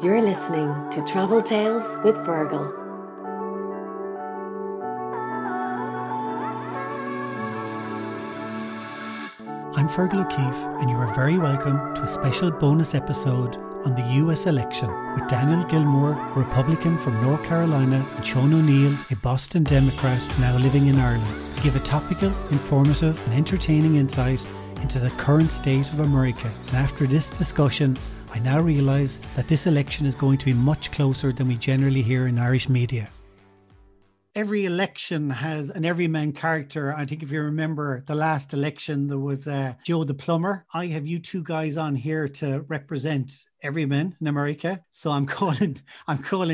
You're listening to Travel Tales with Fergal. I'm Fergal O'Keefe, and you are very welcome to a special bonus episode on the US election with Daniel Gilmore, a Republican from North Carolina, and Sean O'Neill, a Boston Democrat now living in Ireland, to give a topical, informative and entertaining insight into the current state of America. And after this discussion, I now realise that this election is going to be much closer than we generally hear in Irish media. Every election has an everyman character. I think if you remember the last election, there was Joe the plumber. I have you two guys on here to represent everyman in America. So I'm calling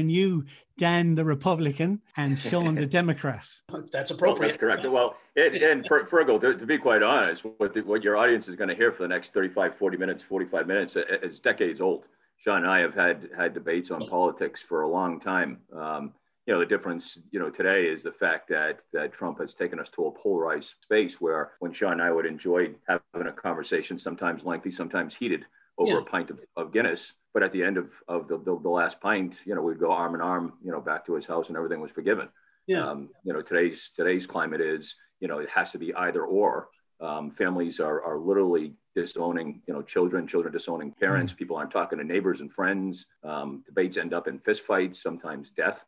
you Dan the Republican and Sean the Democrat. That's appropriate. That's correct. Well, and Fergal, to be quite honest, what your audience is going to hear for the next 45 minutes is decades old. Sean and I have had debates on politics for a long time. The difference, today is the fact that Trump has taken us to a polarized space where when Sean and I would enjoy having a conversation, sometimes lengthy, sometimes heated, over a pint of Guinness. But at the end of the last pint, we'd go arm in arm, back to his house, and everything was forgiven. Yeah. Today's climate is, it has to be either or. Families are literally disowning, children disowning parents. Mm-hmm. People aren't talking to neighbors and friends. Debates end up in fistfights, sometimes death.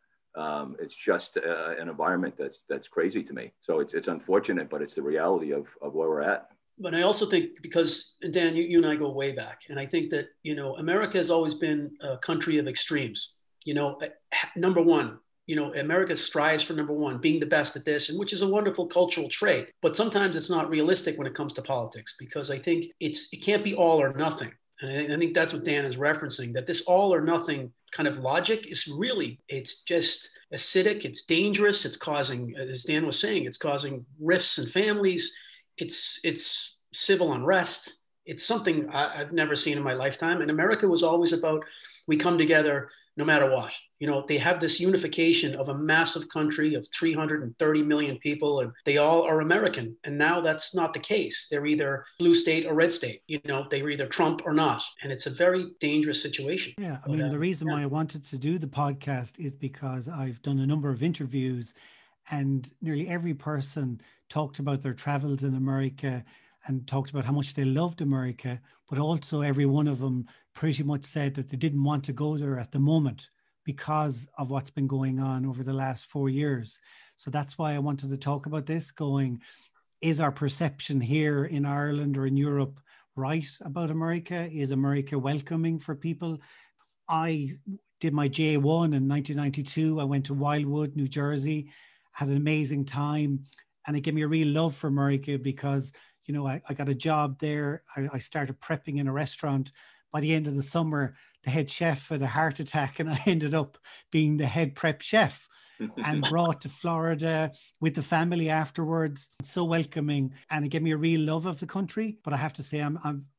It's just an environment that's crazy to me. So it's unfortunate, but it's the reality of where we're at. But I also think, because, Dan, you and I go way back, and I think that, America has always been a country of extremes. Number one, America strives for number one, being the best at this, and which is a wonderful cultural trait. But sometimes it's not realistic when it comes to politics, because I think it can't be all or nothing. And I think that's what Dan is referencing, that this all or nothing kind of logic is really, it's just acidic, it's dangerous, it's causing, as Dan was saying, it's causing rifts in families. It's civil unrest. It's something I've never seen in my lifetime. And America was always about, we come together no matter what. They have this unification of a massive country of 330 million people, and they all are American. And now that's not the case. They're either blue state or red state. They're either Trump or not. And it's a very dangerous situation. Yeah, the reason why I wanted to do the podcast is because I've done a number of interviews, and nearly every person talked about their travels in America and talked about how much they loved America, but also every one of them pretty much said that they didn't want to go there at the moment because of what's been going on over the last 4 years. So that's why I wanted to talk about this, is our perception here in Ireland or in Europe right about America? Is America welcoming for people? I did my J1 in 1992. I went to Wildwood, New Jersey, had an amazing time. And it gave me a real love for America because, I got a job there. I started prepping in a restaurant. By the end of the summer, the head chef had a heart attack, and I ended up being the head prep chef and brought to Florida with the family afterwards. It's so welcoming, and it gave me a real love of the country. But I have to say,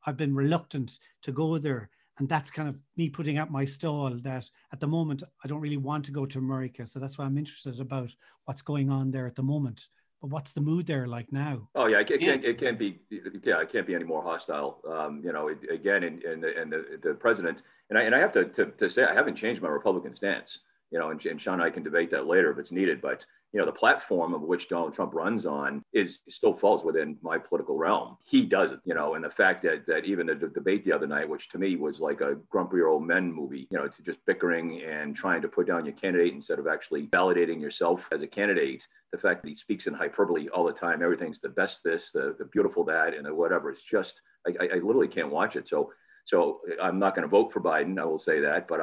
I've been reluctant to go there. And that's kind of me putting out my stall that at the moment, I don't really want to go to America. So that's why I'm interested about what's going on there at the moment. But what's the mood there like now? Oh yeah, it can't be any more hostile. The president and I have to say I haven't changed my Republican stance. And Sean and I can debate that later if it's needed. But the platform of which Donald Trump runs on still falls within my political realm. He doesn't. And the fact that even the debate the other night, which to me was like a grumpier old men movie, to just bickering and trying to put down your candidate instead of actually validating yourself as a candidate. The fact that he speaks in hyperbole all the time, everything's the best this, the beautiful that, and the whatever. It's just I literally can't watch it. So I'm not going to vote for Biden, I will say that, but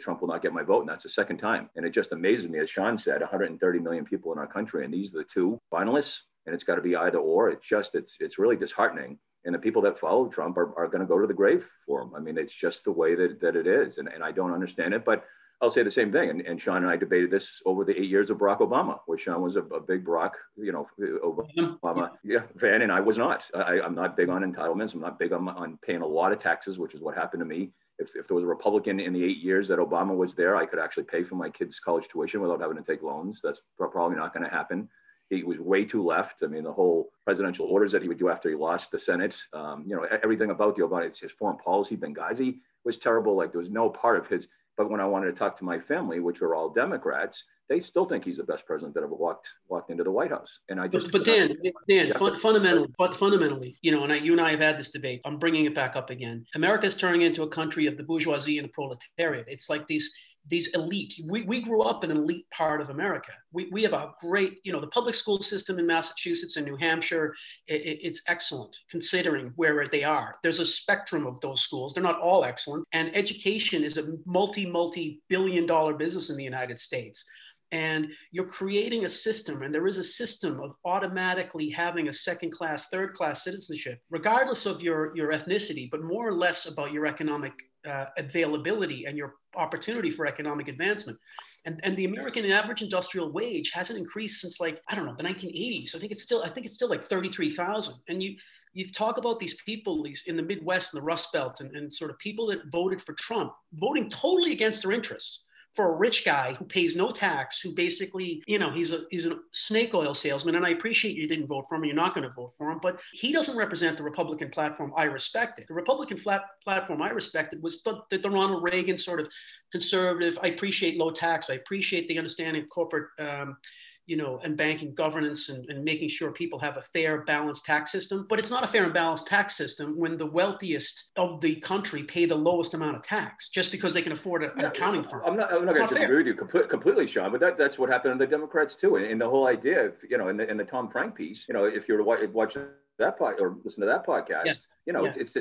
Trump will not get my vote, and that's the second time. And it just amazes me, as Sean said, 130 million people in our country, and these are the two finalists, and it's got to be either or. It's really disheartening. And the people that follow Trump are going to go to the grave for him. It's just the way that it is, and I don't understand it, but I'll say the same thing. And Sean and I debated this over the 8 years of Barack Obama, where Sean was a big Barack, Obama fan, and I was not. I'm not big on entitlements. I'm not big on paying a lot of taxes, which is what happened to me. If there was a Republican in the 8 years that Obama was there, I could actually pay for my kids' college tuition without having to take loans. That's probably not going to happen. He was way too left. The whole presidential orders that he would do after he lost the Senate, everything about his foreign policy, Benghazi, was terrible. Like there was no part of his But when I wanted to talk to my family, which were all Democrats, they still think he's the best president that ever walked into the White House. And I just fundamentally, you know, and you and I have had this debate. I'm bringing it back up again. America is turning into a country of the bourgeoisie and the proletariat. It's like these elite. We grew up in an elite part of America. We have a great, you know, the public school system in Massachusetts and New Hampshire, it's excellent considering where they are. There's a spectrum of those schools. They're not all excellent. And education is a multi-billion dollar business in the United States. And you're creating a system, and there is a system of automatically having a second class, third class citizenship, regardless of your ethnicity, but more or less about your economic availability and your opportunity for economic advancement. And the American average industrial wage hasn't increased since, like, I don't know, the 1980s. I think it's still like 33,000. And you talk about these people, these in the Midwest and the Rust Belt, and sort of people that voted for Trump, voting totally against their interests for a rich guy who pays no tax, who basically, you know, he's a snake oil salesman. And I appreciate you didn't vote for him, and you're not going to vote for him, but he doesn't represent the Republican platform I respected. The Republican platform I respected was the Ronald Reagan sort of conservative, I appreciate low tax, I appreciate the understanding of corporate, you know, and banking governance, and making sure people have a fair, balanced tax system. But it's not a fair and balanced tax system when the wealthiest of the country pay the lowest amount of tax just because they can afford an accounting firm. I'm not going to disagree with you completely, Sean, but that's what happened to the Democrats too. And the whole idea of, you know, in the Tom Frank piece, you know, if you were to watch that pod or listen to that podcast, yeah, you know, yeah, it's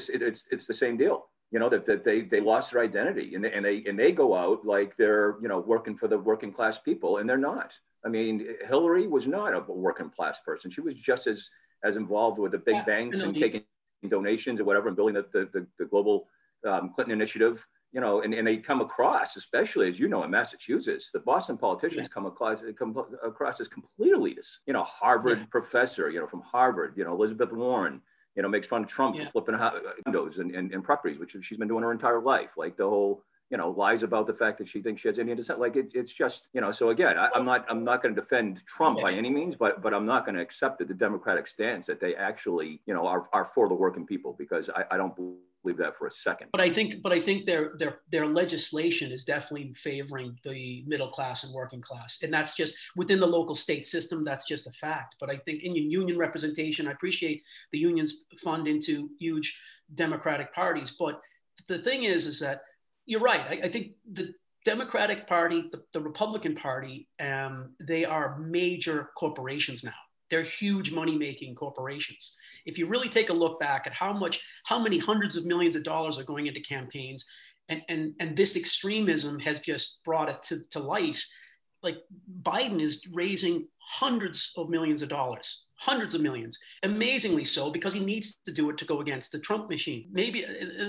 the same deal. You know, that they lost their identity, and they go out like they're, you know, working for the working class people, and they're not. I mean, Hillary was not a working class person. She was just as involved with the big banks and taking donations or whatever, and building the global Clinton initiative, you know, and they come across, especially, as you know, in Massachusetts, the Boston politicians come across as complete elitists. You know, Harvard professor, you know, from Harvard, you know, Elizabeth Warren, you know, makes fun of Trump for flipping windows and properties, which she's been doing her entire life, like the whole, you know, lies about the fact that she thinks she has Indian descent. Like it's just, you know, so again, I'm not going to defend Trump by any means, but I'm not going to accept that the Democratic stance that they actually, you know, are for the working people, because I don't believe that for a second. But I think their legislation is definitely favoring the middle class and working class. And that's just within the local state system, that's just a fact. But I think in union representation, I appreciate the unions fund into huge Democratic parties. But the thing is that you're right. I think the Democratic Party, the Republican Party, they are major corporations now. They're huge money-making corporations. If you really take a look back at how many hundreds of millions of dollars are going into campaigns, and this extremism has just brought it to light. Like Biden is raising hundreds of millions of dollars. Hundreds of millions, amazingly so, because he needs to do it to go against the Trump machine. Maybe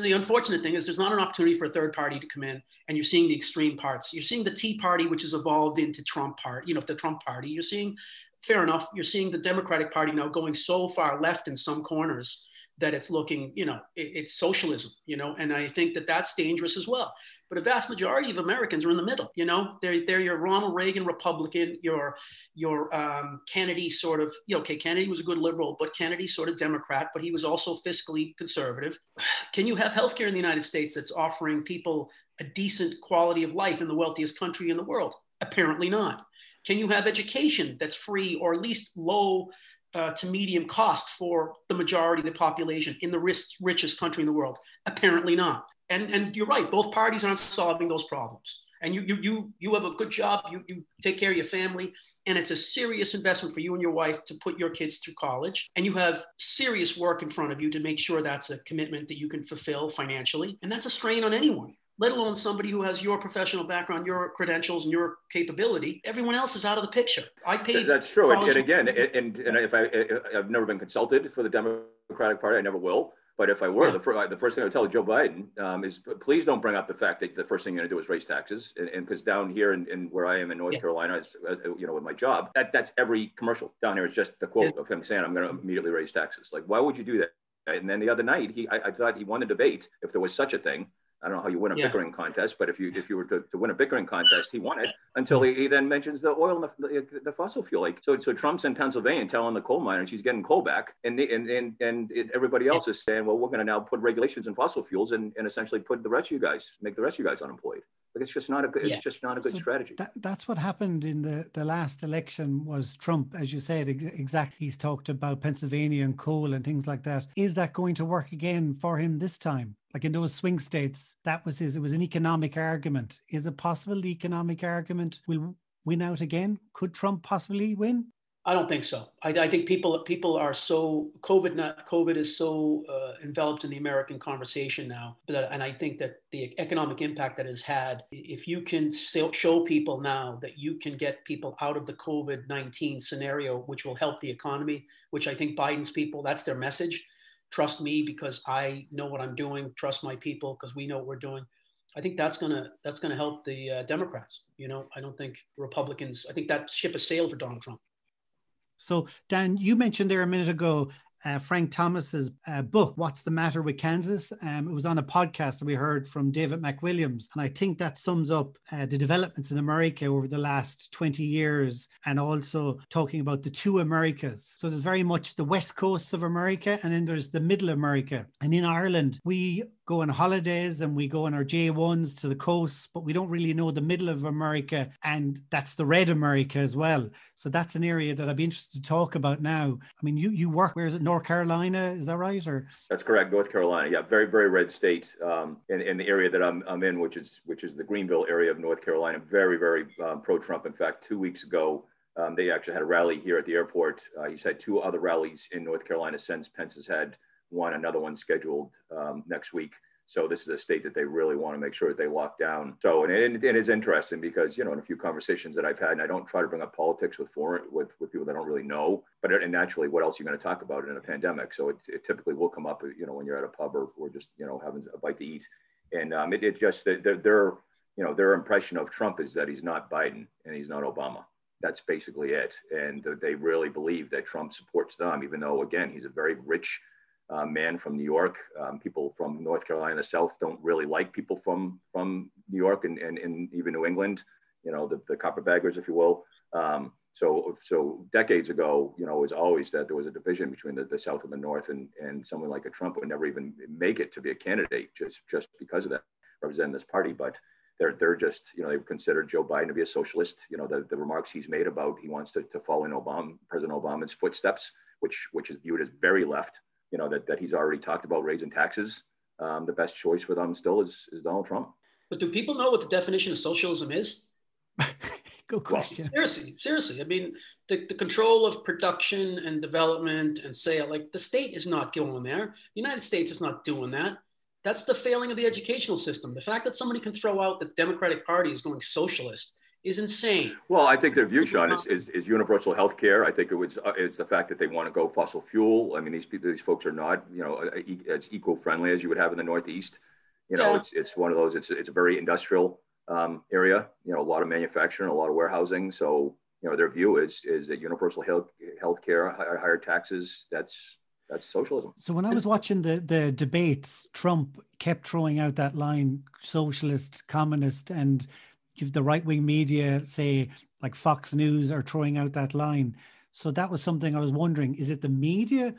the unfortunate thing is there's not an opportunity for a third party to come in, and you're seeing the extreme parts. You're seeing the Tea Party, which has evolved into Trump Party, you know, the Trump Party. You're seeing, fair enough, you're seeing the Democratic Party now going so far left in some corners that it's looking, you know, it's socialism, you know, and I think that that's dangerous as well. But a vast majority of Americans are in the middle, you know, they're your Ronald Reagan Republican, your Kennedy sort of, you know, okay, Kennedy was a good liberal, but Kennedy sort of Democrat, but he was also fiscally conservative. Can you have healthcare in the United States that's offering people a decent quality of life in the wealthiest country in the world? Apparently not. Can you have education that's free, or at least low to medium cost for the majority of the population in the richest country in the world? Apparently not. And you're right, both parties aren't solving those problems. And you have a good job, you take care of your family, and it's a serious investment for you and your wife to put your kids through college. And you have serious work in front of you to make sure that's a commitment that you can fulfill financially. And that's a strain on anyone, let alone somebody who has your professional background, your credentials, and your capability. Everyone else is out of the picture. I paid. That's true. And again, and if I've never been consulted for the Democratic Party, I never will. But if I were, the first thing I would tell Joe Biden is, please don't bring up the fact that the first thing you're going to do is raise taxes. And because down here in where I am in North Carolina, it's, you know, with my job, that's every commercial down here is just the quote of him saying, I'm going to immediately raise taxes. Like, why would you do that? And then the other night, I thought he won the debate, if there was such a thing. I don't know how you win a bickering contest, but if you were to win a bickering contest, he won it until he then mentions the oil and the fossil fuel. Like, so Trump's in Pennsylvania telling the coal miners he's getting coal back, and everybody else is saying, well, we're going to now put regulations on fossil fuels and essentially make the rest of you guys unemployed. Like it's just not a good, it's just not a good strategy. That's what happened in the last election was Trump, as you said, exactly. He's talked about Pennsylvania and coal and things like that. Is that going to work again for him this time? Like in those swing states, that was his, it was an economic argument. Is it possible the economic argument will win out again? Could Trump possibly win? I don't think so. I think people are so COVID is so enveloped in the American conversation now. And I think that the economic impact that it's had, if you can show people now that you can get people out of the COVID-19 scenario, which will help the economy, which I think Biden's people, that's their message. Trust me because I know what I'm doing. Trust my people because we know what we're doing. I think that's gonna help the Democrats. You know, I don't think Republicans. I think that ship has sailed for Donald Trump. So, Dan, you mentioned there a minute ago Frank Thomas's book, What's the Matter with Kansas? It was on a podcast that we heard from David McWilliams. And I think that sums up the developments in America over the last 20 years and also talking about the two Americas. So there's very much the West Coast of America and then there's the Middle America. And in Ireland, we go on holidays and we go on our J1s to the coast, but we don't really know the middle of America. And that's the red America as well. So that's an area that I'd be interested to talk about now. I mean, you work, where is it? North Carolina, is that right? Or that's correct, North Carolina. Yeah, very, very red state. In the area that I'm in, which is the Greenville area of North Carolina, very, very pro-Trump. In fact, 2 weeks ago, they actually had a rally here at the airport. He's had two other rallies in North Carolina since Pence has had one, another one scheduled next week. So this is a state that they really want to make sure that they lock down. So, and it is interesting because, you know, in a few conversations that I've had, and I don't try to bring up politics with people that I don't really know, but and naturally, what else are you going to talk about in a pandemic? So it typically will come up, you know, when you're at a pub or just, you know, having a bite to eat. And it just, their impression of Trump is that he's not Biden and he's not Obama. That's basically it. And they really believe that Trump supports them, even though, again, he's a very rich man from New York. People from North Carolina, the South don't really like people from New York and even New England, you know, the carpetbaggers, if you will. So decades ago, you know, it was always that there was a division between the South and the North, and someone like a Trump would never even make it to be a candidate just because of that, representing this party. But they're just, you know, they consider Joe Biden to be a socialist. You know, the remarks he's made about he wants to follow in President Obama's footsteps, which is viewed as very left. You know, that he's already talked about raising taxes. The best choice for them still is Donald Trump. But do people know what the definition of socialism is? Good question. Well, seriously. I mean, the control of production and development and sale, like the state is not going there. The United States is not doing that. That's the failing of the educational system. The fact that somebody can throw out that the Democratic Party is going socialist is insane. Well, I think their view, Sean, is universal health care. I think it's the fact that they want to go fossil fuel. I mean, these folks are not, you know, as eco-friendly as you would have in the Northeast. You know, it's one of those, it's a very industrial area, you know, a lot of manufacturing, a lot of warehousing. So, you know, their view is that universal health care, higher taxes, that's socialism. So when I was watching the debates, Trump kept throwing out that line, socialist, communist, and the right-wing media, say like Fox News, are throwing out that line. So that was something I was wondering, is it the media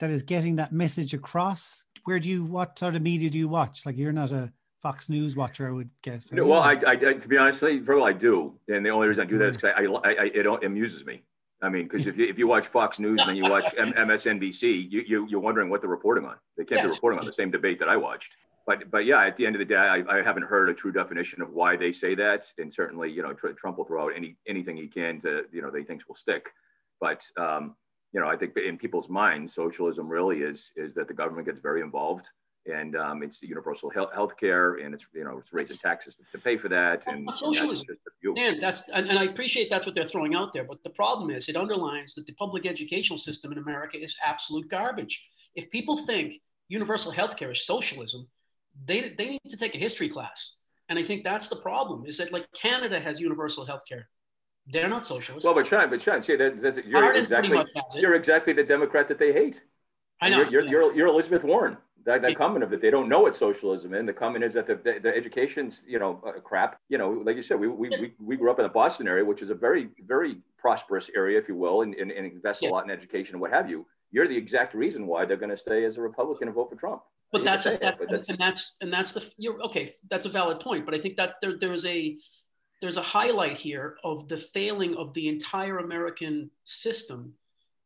that is getting that message across? What sort of media do you watch? Like, you're not a Fox News watcher, I would guess. No, well, I to be honest, probably I do. And the only reason I do that is because it amuses me. I mean, because if you watch Fox News and then you watch MSNBC, you're wondering what they're reporting on. They can't be reporting on the same debate that I watched. But yeah, at the end of the day, I haven't heard a true definition of why they say that. And certainly, you know, Trump will throw out anything he can to, you know, that he thinks will stick. But, you know, I think in people's minds, socialism really is that the government gets very involved, and it's universal health care, and it's, you know, it's raising taxes to pay for that. And socialism. And I appreciate that's what they're throwing out there. But the problem is, it underlines that the public educational system in America is absolute garbage. If people think universal health care is socialism, they need to take a history class. And I think that's the problem, is that, like, Canada has universal health care. They're not socialist. Well, but Sean, see, you're exactly the Democrat that they hate. I know. You're Elizabeth Warren. That comment of it, they don't know what socialism is. The comment is that the education's, you know, crap. You know, like you said, we grew up in the Boston area, which is a very, very prosperous area, if you will, and invest a lot in education and what have you. You're the exact reason why they're going to stay as a Republican and vote for Trump. But that's a valid point. But I think that there's a highlight here of the failing of the entire American system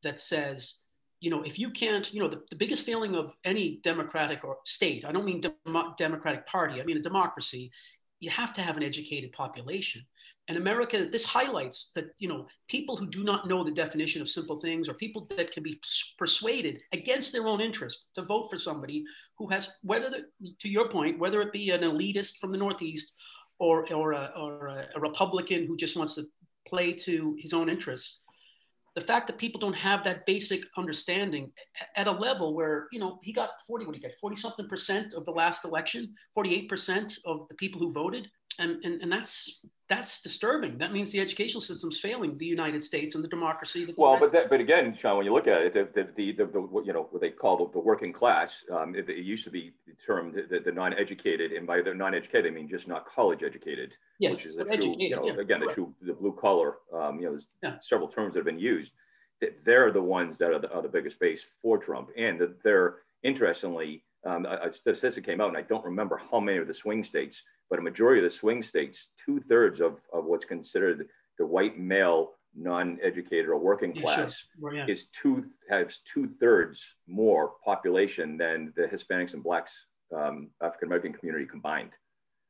that says, you know, if you can't, you know, the biggest failing of any democratic or state, I don't mean democratic party, I mean a democracy, you have to have an educated population. And America, this highlights that, you know, people who do not know the definition of simple things, or people that can be persuaded against their own interest to vote for somebody who has, to your point, whether it be an elitist from the Northeast or a Republican who just wants to play to his own interests, the fact that people don't have that basic understanding at a level where, you know, he got 40-something percent of the last election, 48% of the people who voted. And that's disturbing. That means the educational system's failing the United States and the democracy. But again, Sean, when you look at it, what they call the working class, it used to be termed the non-educated, and by the non-educated, I mean just not college educated, which is the true, the blue collar, there's several terms that have been used. They're the ones that are the biggest base for Trump. And they're, interestingly, a statistic came out, and I don't remember how many of the swing states, but a majority of the swing states, 2/3 of what's considered the white male, non-educated or working class has 2/3 more population than the Hispanics and Blacks, African-American community combined.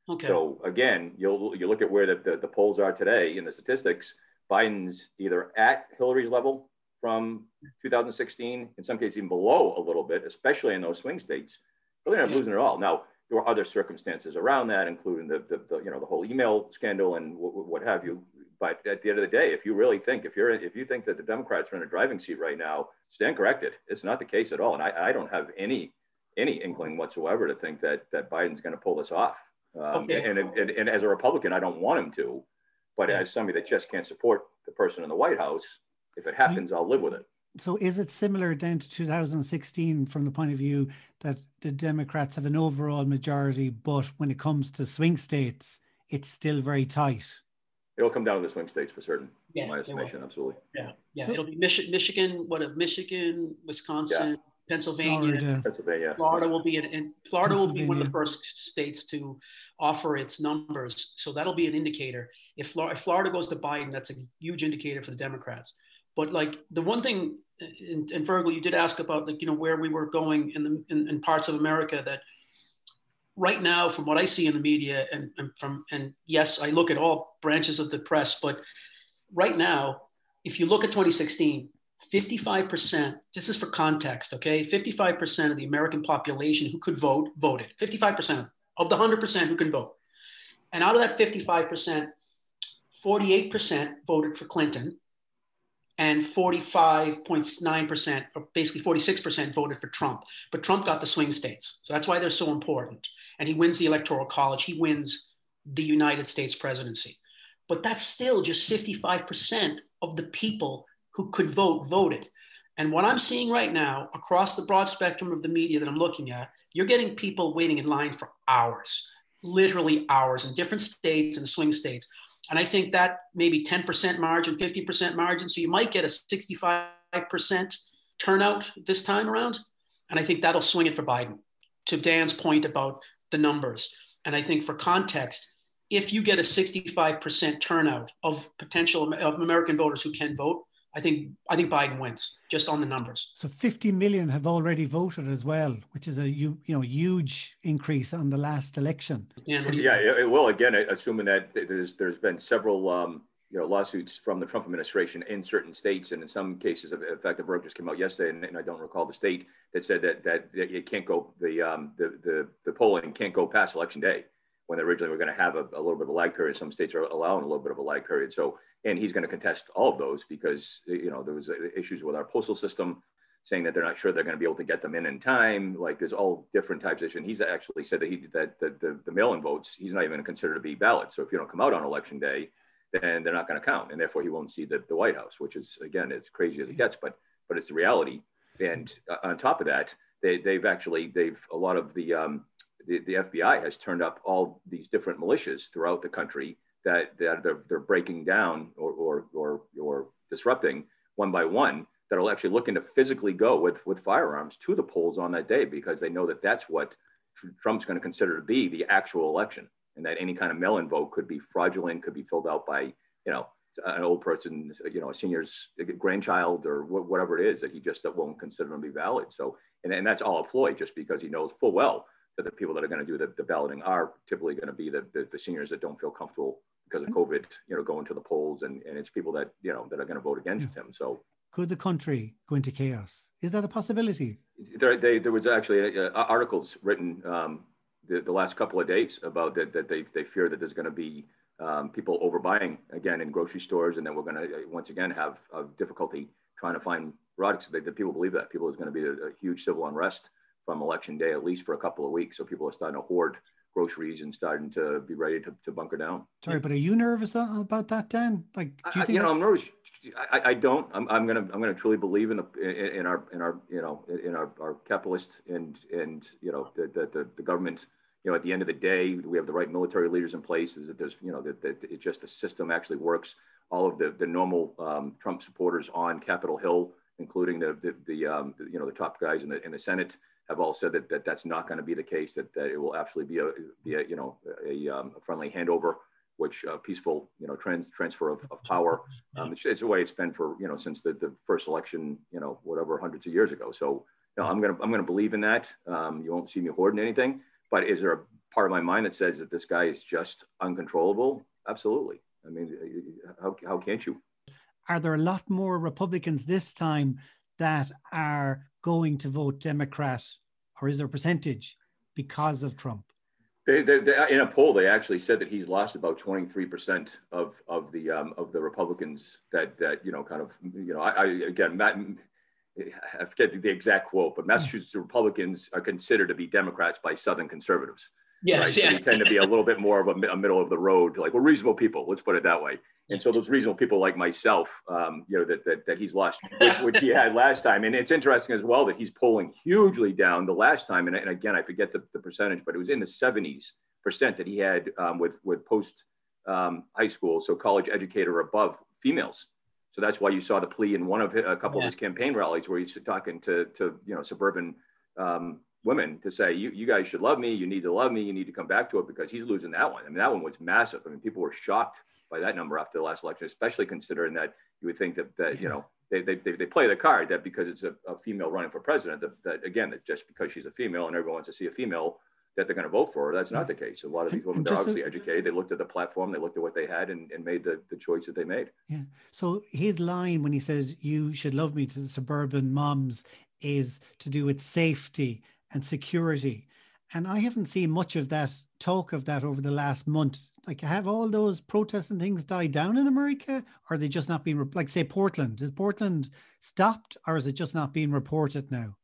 Okay. So again, you look at where the polls are today in the statistics, Biden's either at Hillary's level from 2016, in some cases even below a little bit, especially in those swing states, really not losing at all. Now, there were other circumstances around that, including the whole email scandal and what have you. But at the end of the day, if you think that the Democrats are in a driving seat right now, stand corrected. It's not the case at all. And I don't have any inkling whatsoever to think that Biden's going to pull this off. And as a Republican, I don't want him to, but as somebody that just can't support the person in the White House, if it happens, I'll live with it. So is it similar then to 2016 from the point of view that the Democrats have an overall majority, but when it comes to swing states, it's still very tight? It'll come down to the swing states for certain, in my estimation, absolutely. Yeah. So, it'll be Michigan, Wisconsin, Pennsylvania. Florida will be one of the first states to offer its numbers. So that'll be an indicator. If Florida goes to Biden, that's a huge indicator for the Democrats. But like the one thing, and Fergal, you did ask about where we were going in parts of America, that right now, from what I see in the media, and yes, I look at all branches of the press, but right now, if you look at 2016, 55%, this is for context, okay? 55% of the American population who could vote, voted. 55% of the 100% who can vote. And out of that 55%, 48% voted for Clinton. And 45.9%, or basically 46% voted for Trump. But Trump got the swing states. So that's why they're so important. And he wins the Electoral College. He wins the United States presidency. But that's still just 55% of the people who could vote, voted. And what I'm seeing right now across the broad spectrum of the media that I'm looking at, you're getting people waiting in line for hours, literally hours, in different states and the swing states. And I think that maybe 10% margin, 50% margin. So you might get a 65% turnout this time around. And I think that'll swing it for Biden, to Dan's point about the numbers. And I think for context, if you get a 65% turnout of potential of American voters who can vote, I think Biden wins just on the numbers. So 50 million have already voted as well, which is a huge increase on the last election. Yeah, it will, again, assuming that there's been several lawsuits from the Trump administration in certain states, and in some cases, in fact, the verdict just came out yesterday, and I don't recall the state, that said that it can't go, the polling can't go past Election Day, when they originally were going to have a little bit of a lag period. Some states are allowing a little bit of a lag period. So, and he's going to contest all of those because, there was issues with our postal system, saying that they're not sure they're going to be able to get them in time. Like, there's all different types of issues. And he's actually said that the mail-in votes, he's not even going to consider to be valid. So if you don't come out on Election Day, then they're not going to count. And therefore, he won't see the White House, which is, again, as crazy as it gets, but it's the reality. And on top of that, they've a lot of the FBI has turned up all these different militias throughout the country that they're breaking down or disrupting one by one that'll actually look into physically go with firearms to the polls on that day, because they know that that's what Trump's going to consider to be the actual election, and that any kind of mail-in vote could be fraudulent, could be filled out by, an old person, a senior's grandchild or whatever it is, that he just won't consider them to be valid. So, and that's all a ploy, just because he knows full well that the people that are going to do the balloting are typically going to be the seniors that don't feel comfortable because of COVID, going to the polls, and it's people that, that are going to vote against him. So could the country go into chaos? Is that a possibility? There was actually articles written the last couple of days about that they fear that there's going to be people overbuying again in grocery stores, and then we're going to once again have difficulty trying to find products. The people believe that people is going to be a huge civil unrest from election day, at least for a couple of weeks. So people are starting to hoard groceries and starting to be ready to bunker down. Sorry, but are you nervous about that, Dan? Like, do you think I'm nervous? I don't. I'm gonna truly believe in our capitalist and the government. At the end of the day, we have the right military leaders in place, is that there's, that it's just the system actually works. All of the normal Trump supporters on Capitol Hill, including the top guys in the Senate, have all said that that's not going to be the case, that it will absolutely be a friendly handover, which peaceful, transfer of power. It's the way it's been for, since the first election, hundreds of years ago. So I'm going to believe in that. You won't see me hoarding anything. But is there a part of my mind that says that this guy is just uncontrollable? Absolutely. I mean, how can't you? Are there a lot more Republicans this time that are going to vote Democrat, or is there a percentage because of Trump? In a poll, they actually said that he's lost about 23% of the Republicans that I forget the exact quote, but Massachusetts Republicans are considered to be Democrats by Southern conservatives. Yes, right? So they tend to be a little bit more of a middle of the road, like we're reasonable people. Let's put it that way. And so those reasonable people like myself, that he's lost, which he had last time. And it's interesting as well that he's polling hugely down the last time. And again, I forget the percentage, but it was in the 70% that he had with post high school, so college educated or above females. So that's why you saw the plea in a couple of his campaign rallies where he's talking to suburban women to say, you guys should love me. You need to love me. You need to come back to it, because he's losing that one. I mean, that one was massive. I mean, people were shocked by that number after the last election, especially considering that you would think they play the card that because it's a female running for president, that just because she's a female and everyone wants to see a female that they're going to vote for. That's not the case. A lot of these women are obviously educated. They looked at the platform, they looked at what they had, and made the choice that they made. Yeah. So his line when he says, you should love me, to the suburban moms, is to do with safety and security. And I haven't seen much of that, talk of that, over the last month. Like, have all those protests and things died down in America? Or are they just not being, like, say, Portland? Is Portland stopped, or is it just not being reported now?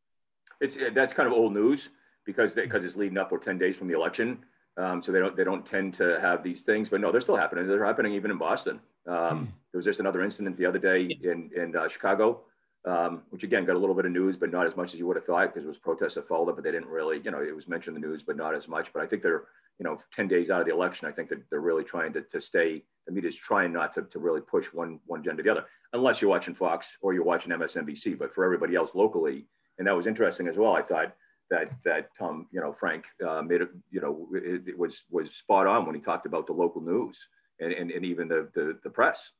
That's kind of old news, because it's leading up, or 10 days from the election. So they don't tend to have these things, but no, they're still happening. They're happening even in Boston. There was just another incident the other day in Chicago, which again, got a little bit of news, but not as much as you would have thought, because it was protests that followed up, but they didn't really, it was mentioned in the news, but not as much. But I think they're, 10 days out of the election, I think that they're really trying to stay, the media is trying not to really push one agenda to the other, unless you're watching Fox or you're watching MSNBC, but for everybody else locally. And that was interesting as well, I thought, that Tom, Frank made it, it was spot on when he talked about the local news and even the press.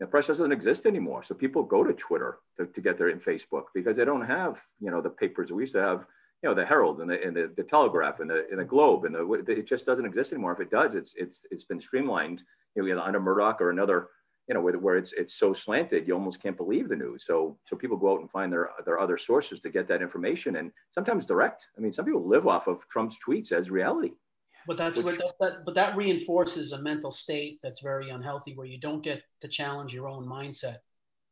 The press doesn't exist anymore. So people go to Twitter to get their, in Facebook, because they don't have, the papers we used to have, the Herald and the Telegraph and the Globe, it just doesn't exist anymore. If it does, it's been streamlined, under Murdoch or another, where it's so slanted, you almost can't believe the news. So people go out and find their other sources to get that information, and sometimes direct. I mean, some people live off of Trump's tweets as reality. But that reinforces a mental state that's very unhealthy, where you don't get to challenge your own mindset,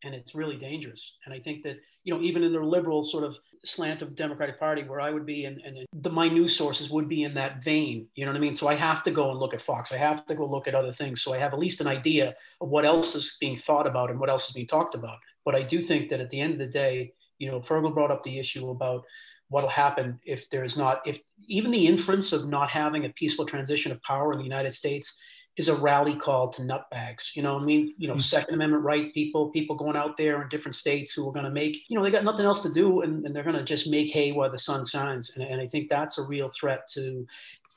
and it's really dangerous. And I think that, even in the liberal sort of slant of the Democratic Party, where I would be, my news sources would be in that vein, you know what I mean? So I have to go and look at Fox. I have to go look at other things. So I have at least an idea of what else is being thought about and what else is being talked about. But I do think that at the end of the day, Fergal brought up the issue about what'll happen if even the inference of not having a peaceful transition of power in the United States is a rally call to nutbags. You know what I mean? You know, Second Amendment right people going out there in different states who are going to make, you know, they got nothing else to do, and they're going to just make hay while the sun shines. And I think that's a real threat to,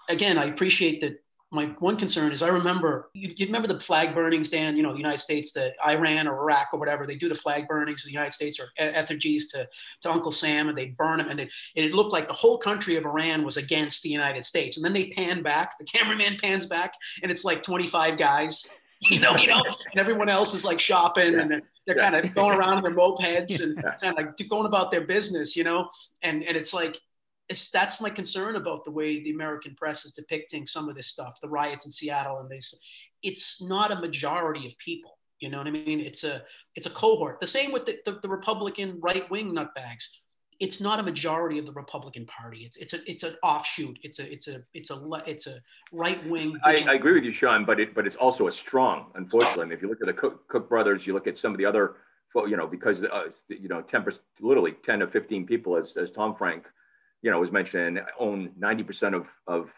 again, I appreciate that. My one concern is I remember, you remember the flag burnings, Dan, you know, the United States, the Iran or Iraq or whatever, they do the flag burnings of the United States or effigies to Uncle Sam, and they burn them. And it looked like the whole country of Iran was against the United States. And then they pan back, the cameraman pans back, and it's like 25 guys, you know, and everyone else is like shopping and they're kind of going around on their mopeds and kind of like going about their business, you know, and it's like, that's my concern about the way the American press is depicting some of this stuff, the riots in Seattle and this. It's not a majority of people, you know what I mean? It's a cohort. The same with the Republican right-wing nutbags. It's not a majority of the Republican Party. It's an offshoot. It's a right-wing. I agree with you, Sean, but it's also a strong, unfortunately. If you look at the Koch brothers, you look at some of the other, you know, because you know, 10 to 15 people, as Tom Frank, you know, was mentioned, own 90% of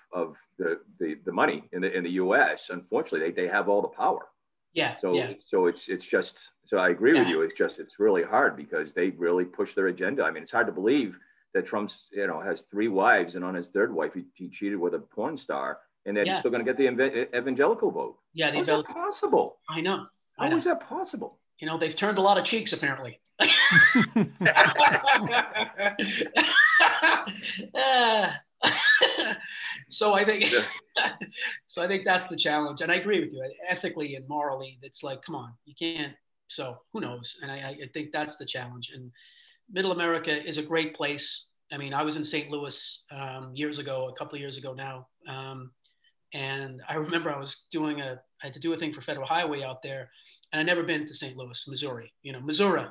the money in the U.S. Unfortunately, they have all the power. Yeah. So it's just, so I agree with you. It's just, it's really hard because they really push their agenda. I mean, it's hard to believe that Trump's, you know, has 3 wives, and on his third wife, he cheated with a porn star, and that he's still going to get the evangelical vote. Yeah. How is that possible? I know. How is that possible? You know, they've turned a lot of cheeks apparently. So I think that's the challenge, and I agree with you. Ethically and morally, it's like, come on, you can't. So who knows? And I think that's the challenge. And Middle America is a great place. I mean, I was in St. Louis a couple of years ago now, and I remember I had to do a thing for Federal Highway out there, and I'd never been to St. Louis, Missouri. You know, Missouri.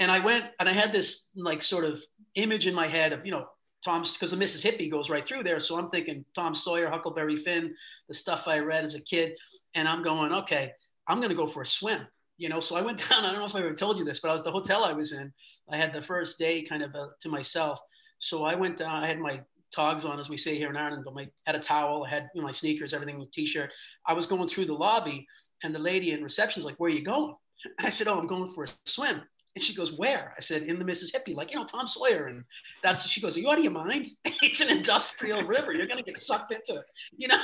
And I went, and I had this like sort of image in my head of, you know, Tom's, because the Mississippi goes right through there. So I'm thinking Tom Sawyer, Huckleberry Finn, the stuff I read as a kid. And I'm going, okay, I'm going to go for a swim, you know? So I went down, I don't know if I ever told you this, but I was the hotel I was in. I had the first day kind of to myself. So I went down, I had my togs on, as we say here in Ireland, but had a towel, I had, you know, my sneakers, everything, with t-shirt. I was going through the lobby, and the lady in reception's like, where are you going? And I said, oh, I'm going for a swim. And she goes, where? I said, in the Mississippi, like, you know, Tom Sawyer. And that's, she goes, are you out of your mind? It's an industrial river. You're going to get sucked into it, you know?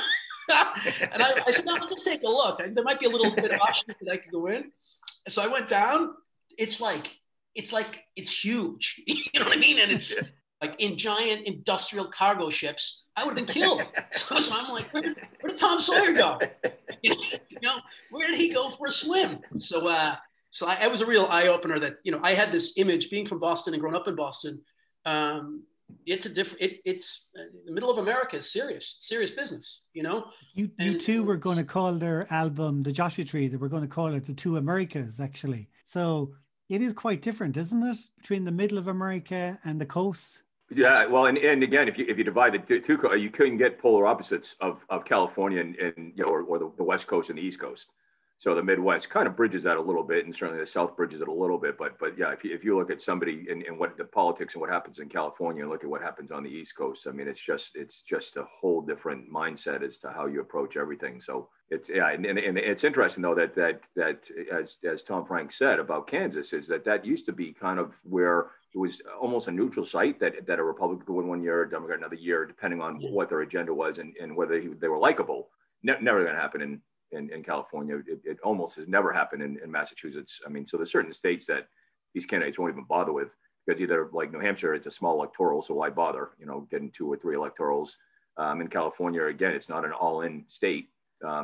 And I said, no, I'll just take a look. There might be a little bit of option that I could go in. And so I went down. It's like, it's huge. You know what I mean? And it's like in giant industrial cargo ships, I would have been killed. So I'm like, where did Tom Sawyer go? You know, where did he go for a swim? So it was a real eye opener that, you know, I had this image being from Boston and growing up in Boston. It's the middle of America is serious business, you know. You two were going to call their album, The Joshua Tree, they were going to call it The Two Americas, actually. So it is quite different, isn't it? Between the middle of America and the coast. Yeah, well, and again, if you divide the two, you couldn't get polar opposites of California and you know, or the West Coast and the East Coast. So the Midwest kind of bridges that a little bit, and certainly the South bridges it a little bit. But yeah, if you look at somebody and what the politics and what happens in California, and look at what happens on the East Coast, I mean, it's just a whole different mindset as to how you approach everything. So it's and it's interesting though that as Tom Frank said about Kansas, is that used to be kind of where it was almost a neutral site that a Republican could win one year, a Democrat another year, depending on what their agenda was and whether they were likable. Never going to happen in California. It almost has never happened in Massachusetts. I mean, so there's certain states that these candidates won't even bother with, because either like New Hampshire, it's a small electoral, so why bother, you know, getting 2 or 3 electorals. In California, again, it's not an all-in state.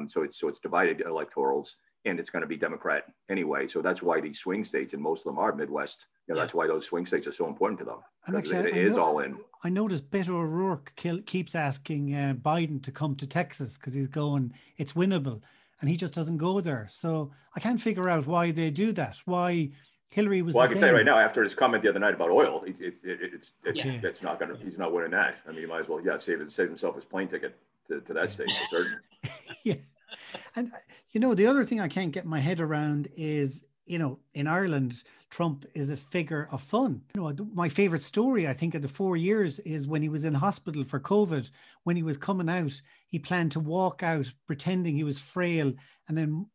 So it's divided electorals, and it's going to be Democrat anyway. So that's why these swing states, and most of them are Midwest, you know, that's why those swing states are so important to them. Actually, all in. I noticed Beto O'Rourke keeps asking Biden to come to Texas because he's going, it's winnable. And he just doesn't go there. So I can't figure out why they do that. Why Hillary was. Well, I can tell you right now, after his comment the other night about oil, it's not going to, he's not winning that. I mean, he might as well, save himself his plane ticket to that state for certain. And you know, the other thing I can't get my head around is you know, in Ireland, Trump is a figure of fun. You know, my favorite story, I think, of the 4 years is when he was in hospital for COVID. When he was coming out, he planned to walk out pretending he was frail and then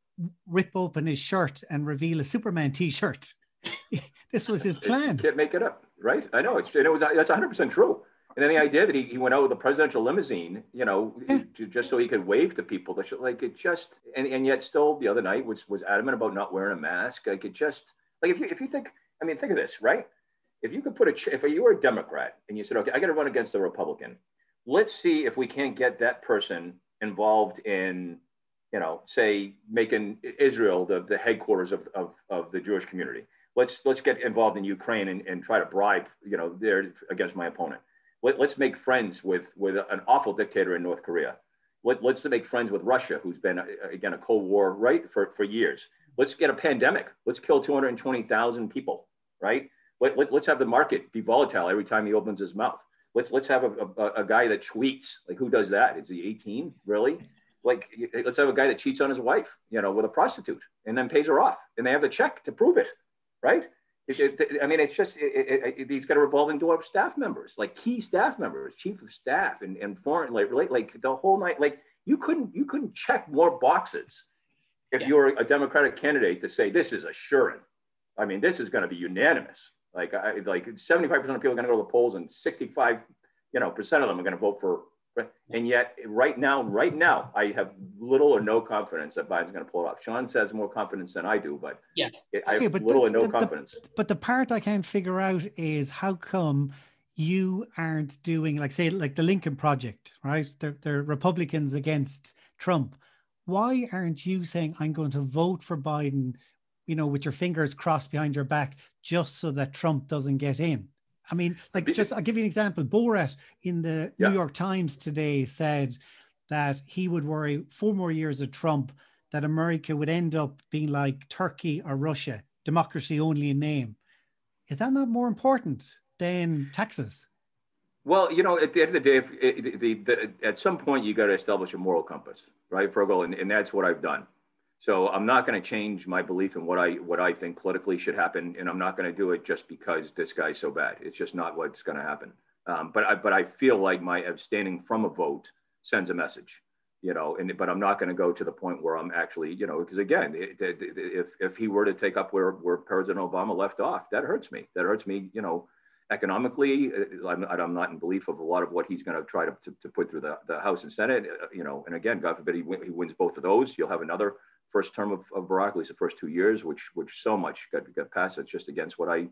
rip open his shirt and reveal a Superman T-shirt. This was his plan. You can't make it up, right? I know. That's 100% true. And then the idea that he went out with a presidential limousine, you know, to, just so he could wave to people. That should, like, it just, and yet still the other night was adamant about not wearing a mask. Like, it just, like, if you think, I mean, think of this, right? If you could put a, if you were a Democrat and you said, okay, I got to run against a Republican. Let's see if we can't get that person involved in, you know, say making Israel the headquarters of the Jewish community. Let's get involved in Ukraine and try to bribe, you know, there against my opponent. Let's make friends with an awful dictator in North Korea. Let's make friends with Russia, who's been, again, a Cold War, right, for years. Let's get a pandemic. Let's kill 220,000 people, right? Let's have the market be volatile every time he opens his mouth. Let's have a guy that tweets. Like, who does that? Is he 18, really? Like, let's have a guy that cheats on his wife, you know, with a prostitute and then pays her off. And they have the check to prove it, right? I mean, it's just, he's got a revolving door of staff members, like key staff members, chief of staff and foreign, like the whole night, like you couldn't check more boxes if you were a Democratic candidate to say, this is assuring. I mean, this is going to be unanimous. Like 75% of people are going to go to the polls and 65%, you know, percent of them are going to vote for, and yet right now, I have little or no confidence that Biden's going to pull it off. Sean says more confidence than I do, but I have little or no confidence. But the part I can't figure out is how come you aren't doing, like, say, like the Lincoln Project, right? They're Republicans against Trump. Why aren't you saying, I'm going to vote for Biden, you know, with your fingers crossed behind your back, just so that Trump doesn't get in? I mean, like, just, I'll give you an example. Borat in the New York Times today said that he would worry 4 more years of Trump that America would end up being like Turkey or Russia, democracy only in name. Is that not more important than taxes? Well, you know, at the end of the day, at some point, you got to establish a moral compass, right, Fergal? And that's what I've done. So I'm not going to change my belief in what I think politically should happen, and I'm not going to do it just because this guy's so bad. It's just not what's going to happen. But I feel like my abstaining from a vote sends a message, you know. But I'm not going to go to the point where I'm actually, you know, because again, if he were to take up where President Obama left off, that hurts me. That hurts me, you know, economically. I'm not in belief of a lot of what he's going to try to put through the House and Senate, you know. And again, God forbid he wins both of those, you'll have another first term of Barack, at least the first 2 years, which so much got passed. It's just against what I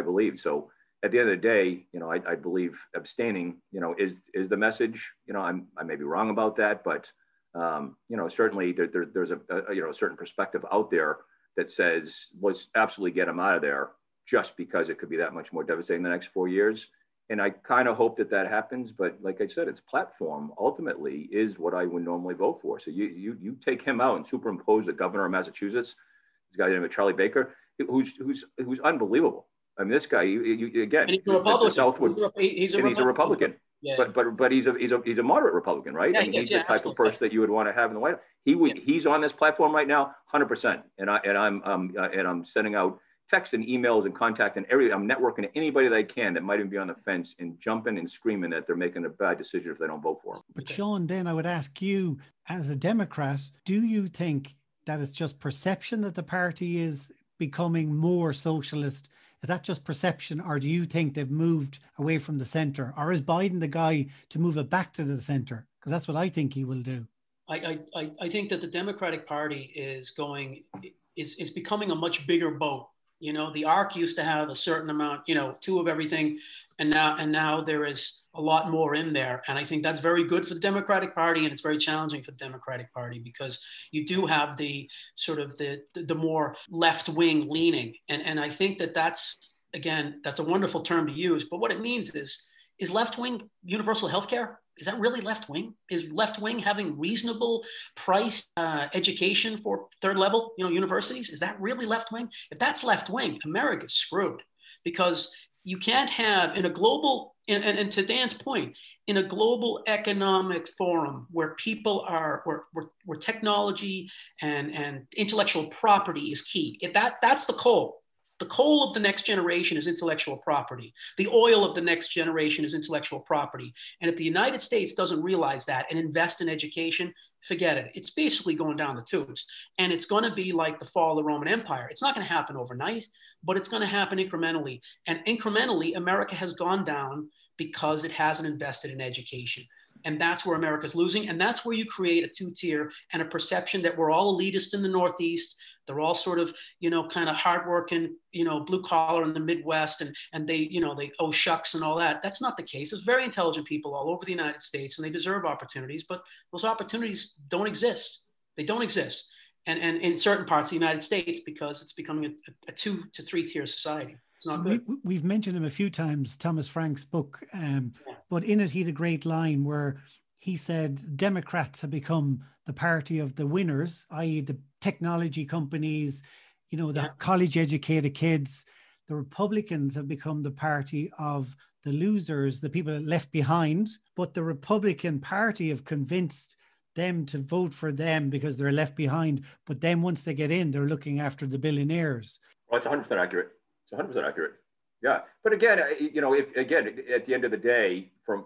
believe. So at the end of the day, you know, I believe abstaining, you know, is the message. You know, I may be wrong about that, but you know, certainly there's a you know, a certain perspective out there that says let's absolutely get him out of there just because it could be that much more devastating the next 4 years. And I kind of hope that happens, but like I said, its platform ultimately is what I would normally vote for. So you take him out and superimpose the governor of Massachusetts, this guy named Charlie Baker, who's unbelievable. I mean, this guy, again, he's a Republican. Yeah. But he's a moderate Republican, right? Yeah, I mean, he's the type of person that you would want to have in the White House. He's on this platform right now, 100%. And I'm sending out text and emails and contact and everything. I'm networking to anybody that I can that might even be on the fence and jumping and screaming that they're making a bad decision if they don't vote for them. But Sean, then I would ask you, as a Democrat, do you think that it's just perception that the party is becoming more socialist? Is that just perception, or do you think they've moved away from the center? Or is Biden the guy to move it back to the center? Because that's what I think he will do. I think that the Democratic Party is becoming a much bigger boat. You know, the ARC used to have a certain amount, you know, 2 of everything. And now there is a lot more in there. And I think that's very good for the Democratic Party. And it's very challenging for the Democratic Party because you do have the sort of the more left wing leaning. And I think that's, again, that's a wonderful term to use. But what it means is left wing universal healthcare? Is that really left wing? Is left wing having reasonable price education for third level, you know, universities? Is that really left wing? If that's left wing, America's screwed because You can't have in a global, and to Dan's point, in a global economic forum where people are, where technology and intellectual property is key. That's the coal. The coal of the next generation is intellectual property. The oil of the next generation is intellectual property. And if the United States doesn't realize that and invest in education, forget it. It's basically going down the tubes. And it's going to be like the fall of the Roman Empire. It's not going to happen overnight, but it's going to happen incrementally. And incrementally, America has gone down because it hasn't invested in education. And that's where America's losing. And that's where you create a two-tier and a perception that we're all elitist in the Northeast. They're all sort of, kind of hardworking, blue collar in the Midwest, and they, they oh shucks and all that. That's not the case. There's very intelligent people all over the United States, and they deserve opportunities, but those opportunities don't exist. They don't exist. And in certain parts of the United States, because it's becoming a 2 to 3 tier society. It's not good. We've mentioned him a few times, Thomas Frank's book, but in it he had a great line where he said Democrats have become the party of the winners, i.e. the technology companies, the college educated kids. The Republicans have become the party of the losers, the people left behind, but the Republican Party have convinced them to vote for them because they're left behind. But then once they get in, they're looking after the billionaires. Well, it's 100% accurate. It's 100% accurate. Yeah, but again, if again at the end of the day, from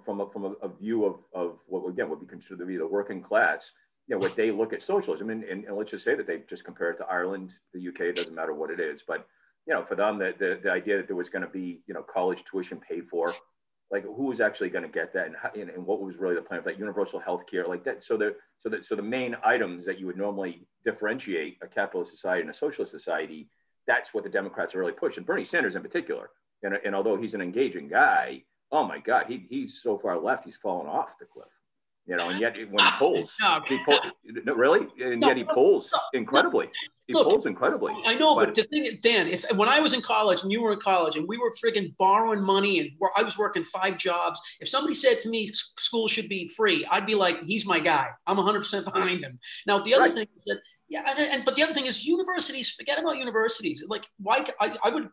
a view of what again would be considered to be the working class, what they look at socialism, and let's just say that they just compare it to Ireland, the UK, it doesn't matter what it is, but for them the idea that there was going to be college tuition paid for, like who was actually going to get that, and what was really the plan of that universal health care, like that. So the main items that you would normally differentiate a capitalist society and a socialist society, that's what the Democrats are really pushing. Bernie Sanders in particular. And although he's an engaging guy, oh my God, he's so far left, he's fallen off the cliff, and yet when he polls incredibly. I know, but the thing is, Dan, when I was in college and you were in college and we were friggin' borrowing money and I was working 5 jobs, if somebody said to me school should be free, I'd be like, he's my guy. I'm 100% behind him. Now, the other thing is that, but the other thing is universities, forget about universities. Like why I would,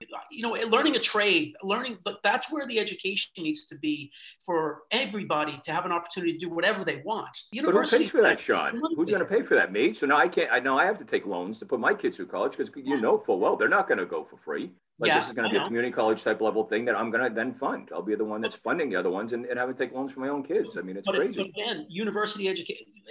learning a trade, but that's where the education needs to be for everybody to have an opportunity to do whatever they want. University, but who pays for that, Sean? Who's going to pay for that? Me? So now I have to take loans to put my kids through college because full well, they're not going to go for free. Like this is going to be a community college type level thing that I'm going to then fund. I'll be the one that's funding the other ones and having to take loans for my own kids. I mean, it's crazy. Again, university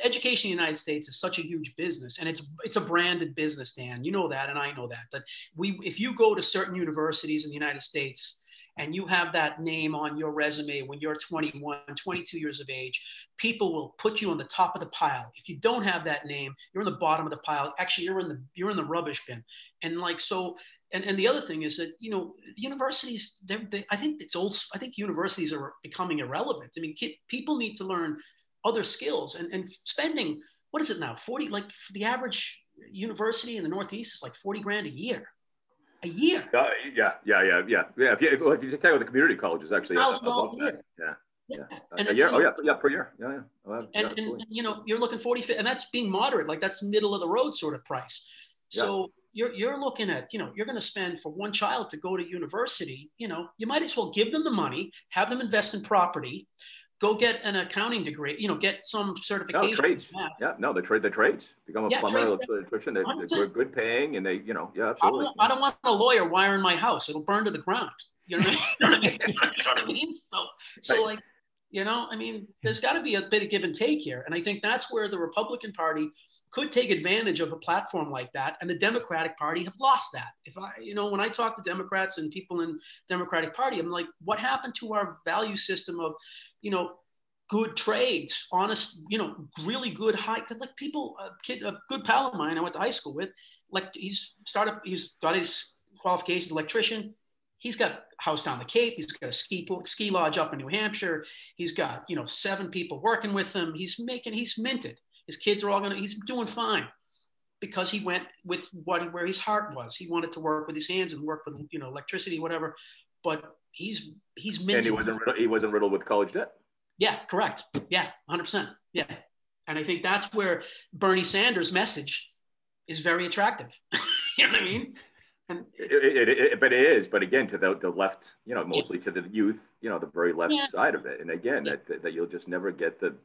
education in the United States is such a huge business, and it's a branded business, Dan. You know that, and I know that. That if you go to certain universities in the United States and you have that name on your resume when you're 21, 22 years of age, people will put you on the top of the pile. If you don't have that name, you're in the bottom of the pile. Actually, you're in the rubbish bin. And like so. And the other thing is that, universities, I think universities are becoming irrelevant. I mean, people need to learn other skills and spending, what is it now? 40, like for the average university in the Northeast is like 40 grand a year. A year. Yeah. If you take with the community colleges, actually. Above that. Yeah. A year. Per year. Yeah. Well, and you're looking 40, and that's being moderate. Like that's middle of the road sort of price. So. Yeah. You're looking at, you're going to spend for one child to go to university, you might as well give them the money, have them invest in property, go get an accounting degree, get some certification. No, trades. Yeah, no, the trades. Become a plumber, electrician, they're good paying and they, absolutely. I don't want a lawyer wiring my house. It'll burn to the ground. You know what I mean? So like, there's got to be a bit of give and take here. And I think that's where the Republican Party could take advantage of a platform like that. And the Democratic Party have lost that. If when I talk to Democrats and people in Democratic Party, I'm like, what happened to our value system of, good trades, honest, really good a good pal of mine I went to high school with, like he's got his qualifications, electrician. He's got a house down the Cape. He's got a ski lodge up in New Hampshire. He's got, 7 people working with him. He's minted. His kids are all he's doing fine because he went with where his heart was. He wanted to work with his hands and work with, electricity, whatever, but he's minted. And he wasn't riddled with college debt. Yeah, correct. Yeah, 100%. Yeah. And I think that's where Bernie Sanders' message is very attractive. You know what I mean? And but again, to the left, mostly to the youth, the very left side of it. And again, that you'll just never get the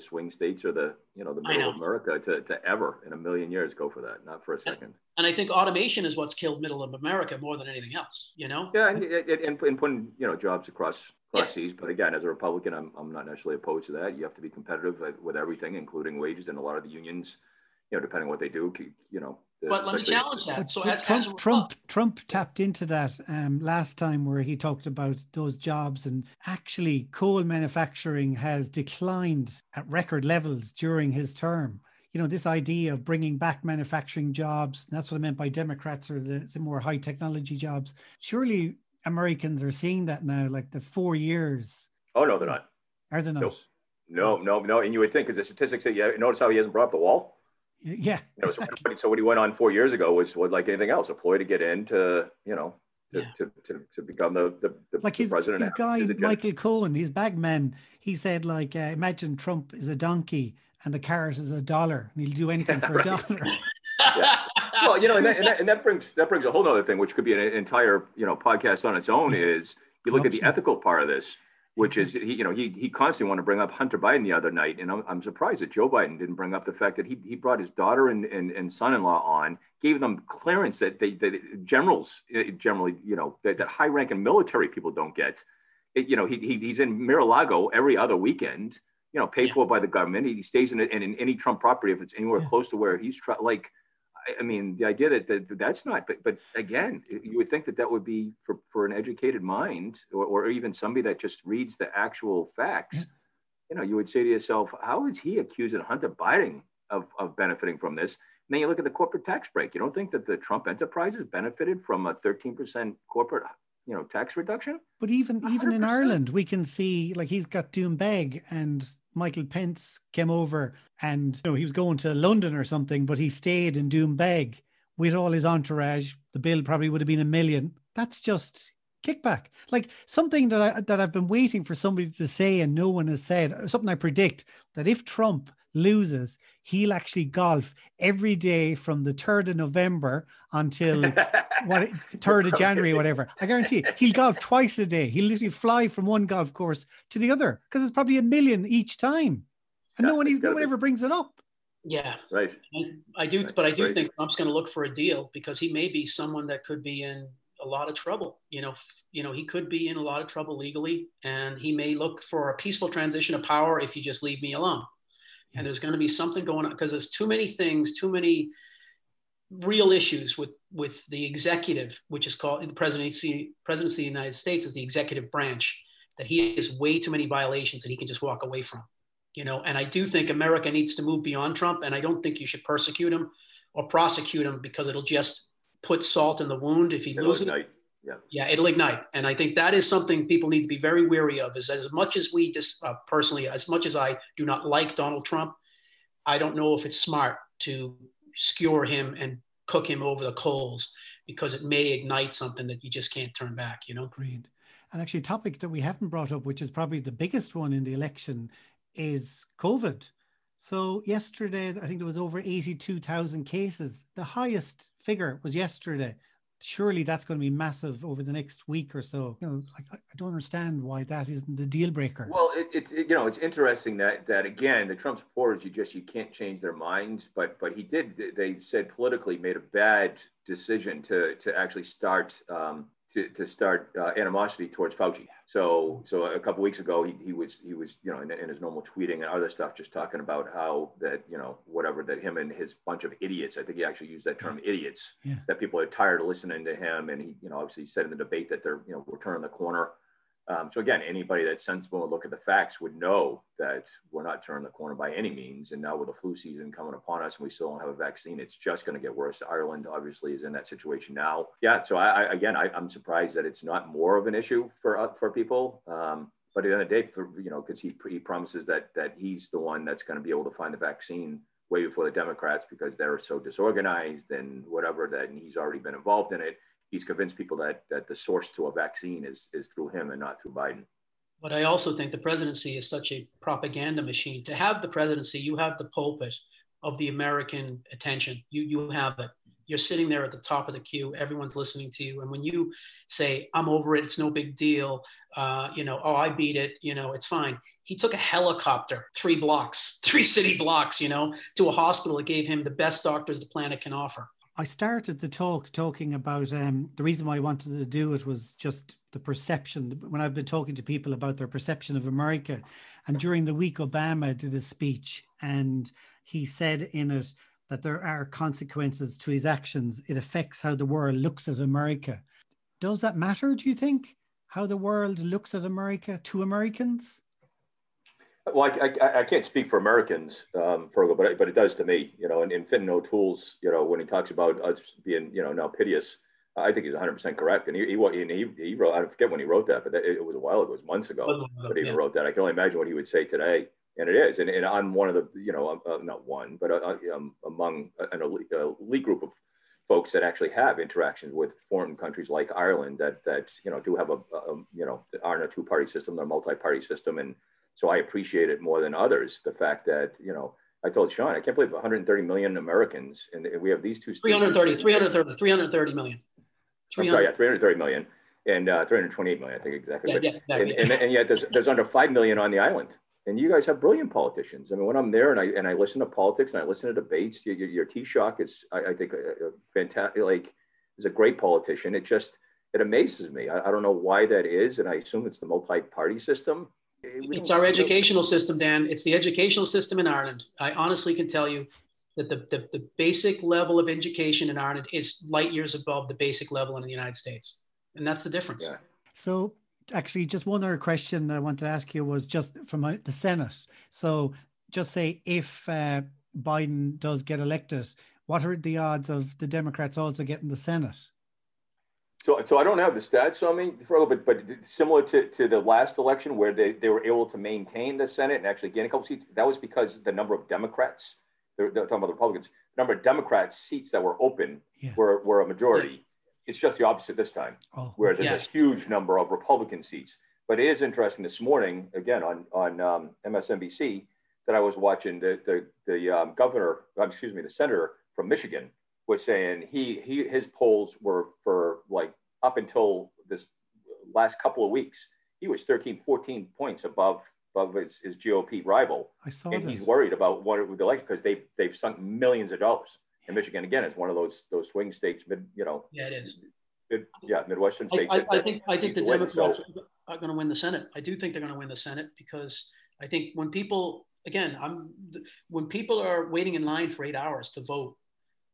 swing states or the middle of America to ever in a million years go for that. Not for a second. And I think automation is what's killed middle of America more than anything else, Yeah, and putting, jobs across seas. But again, as a Republican, I'm not necessarily opposed to that. You have to be competitive with everything, including wages, and a lot of the unions, depending on what they do, But let me challenge that. So Trump tapped into that last time, where he talked about those jobs, and actually coal manufacturing has declined at record levels during his term. This idea of bringing back manufacturing jobs, that's what I meant by Democrats or the more high technology jobs. Surely Americans are seeing that now, like the 4 years. Oh, no, they're not. Are they not? No. And you would think, because the statistics that notice how he hasn't brought up the wall. Yeah. Exactly. So what he went on 4 years ago was like anything else, a ploy to get in to become the president. His guy, Michael Cohen, his bagman, he said, imagine Trump is a donkey and the carrot is $1 and he'll do anything for $1. Yeah. Well, that brings a whole other thing, which could be an entire, podcast on its own, is you look at the ethical part of this, which is, he constantly wanted to bring up Hunter Biden the other night. And I'm surprised that Joe Biden didn't bring up the fact that he brought his daughter and son-in-law on, gave them clearance that that generals generally, that high-ranking military people don't get. He's in Mar-a-Lago every other weekend, paid for by the government. He stays in any Trump property if it's anywhere close to where he's the idea that that's not, but again, you would think that would be for an educated mind, or even somebody that just reads the actual facts, you would say to yourself, how is he accusing Hunter Biden of benefiting from this? And then you look at the corporate tax break. You don't think that the Trump enterprises benefited from a 13% corporate tax reduction? But even in Ireland, we can see, he's got Doombeg, and Michael Pence came over and he was going to London or something, but he stayed in Doombeg with all his entourage. The bill probably would have been $1 million. That's just kickback. Something that I've been waiting for somebody to say and no one has said, something I predict, that if Trump loses, he'll actually golf every day from the 3rd of November until 3rd of January, whatever. I guarantee you, he'll golf twice a day. He'll literally fly from one golf course to the other, because it's probably $1 million each time. And no one ever brings it up. Yeah. Right. I do think Trump's going to look for a deal, because he may be someone that could be in a lot of trouble. He could be in a lot of trouble legally, and he may look for a peaceful transition of power if you just leave me alone. And there's going to be something going on, because there's too many things, too many real issues with the executive, which is called the presidency of the United States is the executive branch, that he has way too many violations that he can just walk away from, And I do think America needs to move beyond Trump, and I don't think you should persecute him or prosecute him, because it'll just put salt in the wound if he loses. Yeah, it'll ignite. And I think that is something people need to be very wary of, is that as much as we personally, as much as I do not like Donald Trump, I don't know if it's smart to skewer him and cook him over the coals, because it may ignite something that you just can't turn back, Agreed. And actually a topic that we haven't brought up, which is probably the biggest one in the election, is COVID. So yesterday, I think there was over 82,000 cases. The highest figure was yesterday. Surely that's going to be massive over the next week or so. I don't understand why that isn't the deal breaker. Well, it's interesting that again, the Trump supporters, you can't change their minds, but they said politically made a bad decision to actually start animosity towards Fauci. So a couple of weeks ago, he was in his normal tweeting and other stuff, just talking about how that whatever, that him and his bunch of idiots, I think he actually used that term, idiots, that people are tired of listening to him, and he obviously said in the debate that they're we're turning the corner. So again, anybody that's sensible and look at the facts would know that we're not turning the corner by any means. And now with the flu season coming upon us, and we still don't have a vaccine, it's just going to get worse. Ireland obviously is in that situation now. Yeah. So I'm surprised that it's not more of an issue for people. But at the end of the day, because he promises that he's the one that's going to be able to find the vaccine way before the Democrats, because they're so disorganized and whatever that, and he's already been involved in it. He's convinced people that the source to a vaccine is through him and not through Biden. But I also think the presidency is such a propaganda machine. To have the presidency, you have the pulpit of the American attention. You have it. you're sitting there at the top of the queue, everyone's listening to you. And when you say, I'm over it, it's no big deal, oh, I beat it, it's fine. He took a helicopter, three city blocks, to a hospital that gave him the best doctors the planet can offer. I started the talk talking about the reason why I wanted to do it was just the perception. When I've been talking to people about their perception of America, and during the week, Obama did a speech and he said in it that there are consequences to his actions. It affects how the world looks at America. Does that matter, do you think? How the world looks at America to Americans? Well, I can't speak for Americans, Fergal, but it does to me, and Finn O'Toole's, when he talks about us being, now piteous, I think he's 100% correct. And he wrote, I forget when he wrote that, but it was a while ago, it was months ago, but he wrote that. I can only imagine what he would say today. And it is, and I'm one of the, not one, but I'm among an elite group of folks that actually have interactions with foreign countries like Ireland that do have aren't a two-party system, they're a multi-party system. And so I appreciate it more than others, the fact that, I told Sean, I can't believe 130 million Americans, and we have these two- 330 million. 330 million, and 328 million, I think exactly. Yeah, and yet there's under 5 million on the island. And you guys have brilliant politicians. I mean, when I'm there and I listen to politics and I listen to debates, your Taoiseach is, I think, a fantastic. Like, is a great politician. It amazes me. I don't know why that is, and I assume it's the multi-party system. It's our educational system, Dan. It's the educational system in Ireland. I honestly can tell you that the basic level of education in Ireland is light years above the basic level in the United States, and that's the difference. Yeah. So. Actually, just one other question that I want to ask you was just from the Senate. So just say if Biden does get elected, what are the odds of the Democrats also getting the Senate? So I don't have the stats on me, but similar to the last election where they were able to maintain the Senate and actually gain a couple seats, that was because the number of Democrats, they're talking about the Republicans, the number of Democrats seats that were open were a majority. Yeah. It's just the opposite this time, where there's a huge number of Republican seats. But it is interesting this morning, again, on MSNBC, that I was watching the governor, excuse me, the senator from Michigan was saying his polls were for like up until this last couple of weeks, he was 13, 14 points above his GOP rival. I saw that. And he's worried about what it would be like because they've sunk millions of dollars. And Michigan, again, is one of those swing states, Yeah, it is. Midwestern states. I think the Democrats are going to win the Senate. I do think they're going to win the Senate because I think when people, when people are waiting in line for 8 hours to vote,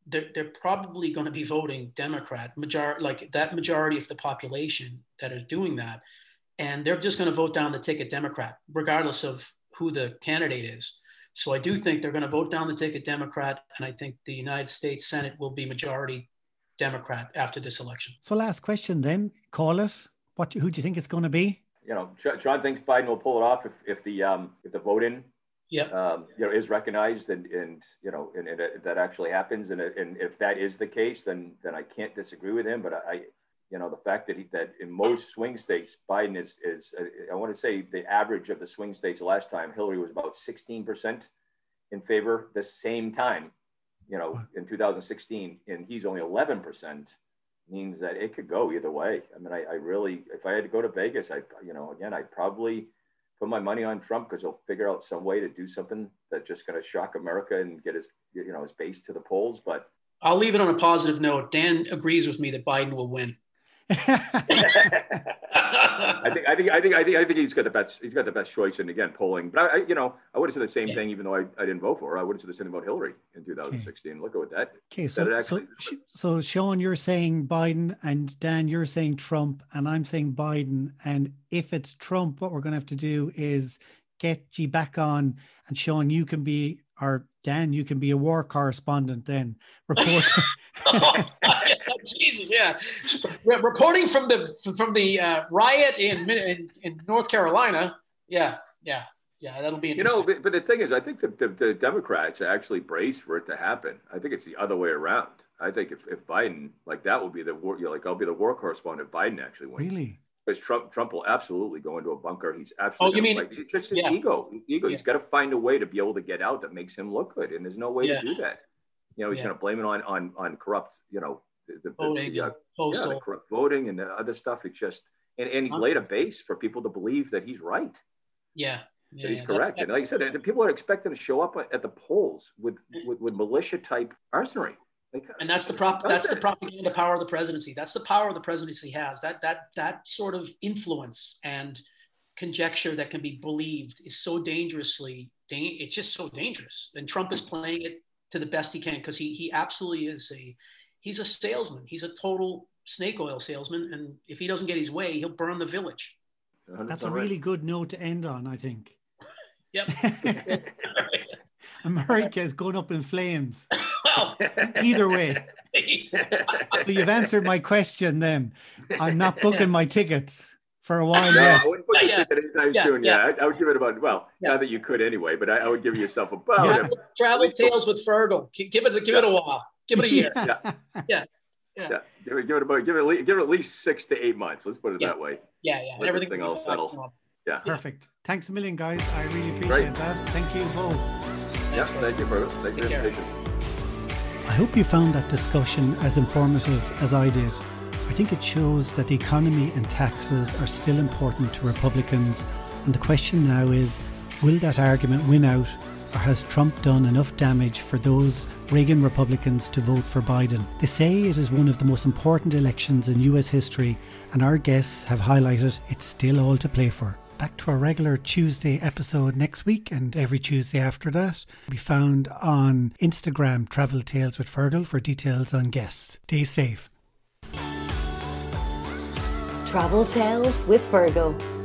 they're probably going to be voting Democrat, that majority of the population that are doing that. And they're just going to vote down the ticket Democrat, regardless of who the candidate is. So I do think they're going to vote down the ticket Democrat, and I think the United States Senate will be majority Democrat after this election. So last question then, call it. Who do you think it's going to be? John thinks Biden will pull it off if the vote-in is recognized and that actually happens. And if that is the case, then I can't disagree with him. But the fact that in most swing states, Biden is I want to say the average of the swing states last time, Hillary was about 16% in favor the same time, in 2016, and he's only 11%, means that it could go either way. I mean, I really, if I had to go to Vegas, I'd probably put my money on Trump because he'll figure out some way to do something that's just going to shock America and get his base to the polls. But I'll leave it on a positive note. Dan agrees with me that Biden will win. I think he's got the best choice, and again polling. But I would have said the same thing, even though I didn't vote for her. I would have said the same about Hillary in 2016. Okay. Look at that. Okay, so Sean, you're saying Biden, and Dan, you're saying Trump, and I'm saying Biden. And if it's Trump, what we're going to have to do is get you back on, and Sean, you can be, or Dan, you can be a war correspondent then, reporting. Jesus, yeah, reporting from the riot in North Carolina. Yeah, that'll be interesting. But the thing is, I think the Democrats actually brace for it to happen. I think it's the other way around. I think if Biden, that will be the war. I'll be the war correspondent. Biden actually wins. Really? Because Trump will absolutely go into a bunker. He's absolutely. Oh, you mean it's just his ego? He's got to find a way to be able to get out that makes him look good, and there's no way to do that. you know, he's going to blame it on corrupt, you know, the corrupt voting and the other stuff. It's just, and he's laid a base for people to believe that he's right. Yeah. Yeah, he's correct. And like I said, the people are expecting to show up at the polls with militia type arsenal. Like, and that's the propaganda power of the presidency. That's the power the presidency has. That sort of influence and conjecture that can be believed is so dangerously, it's just so dangerous. And Trump is playing it to the best he can, because he absolutely is he's a salesman. He's a total snake oil salesman. And if he doesn't get his way, he'll burn the village. That's a really good note to end on, I think. Yep. America has gone up in flames. Well, either way. So you've answered my question then. I'm not booking my tickets for a while. No, I wouldn't book a ticket anytime soon. Yeah. I would give it about, now that you could anyway, but I would give yourself about Travel Tales with Fergal. Give it a while. Give it a year. Yeah. Give it at least 6 to 8 months. Let's put it that way. Yeah. Let everything all settle. Yeah. Perfect. Thanks a million, guys. I really appreciate that. Thank you both. Yeah, thank you, brother. Thank you for your patience. I hope you found that discussion as informative as I did. I think it shows that the economy and taxes are still important to Republicans. And the question now is, will that argument win out, or has Trump done enough damage for those Reagan Republicans to vote for Biden? They say it is one of the most important elections in US history, and our guests have highlighted it's still all to play for. Back to our regular Tuesday episode next week, and every Tuesday after that. Be found on Instagram, Travel Tales with Fergal, for details on guests. Stay safe. Travel Tales with Fergal.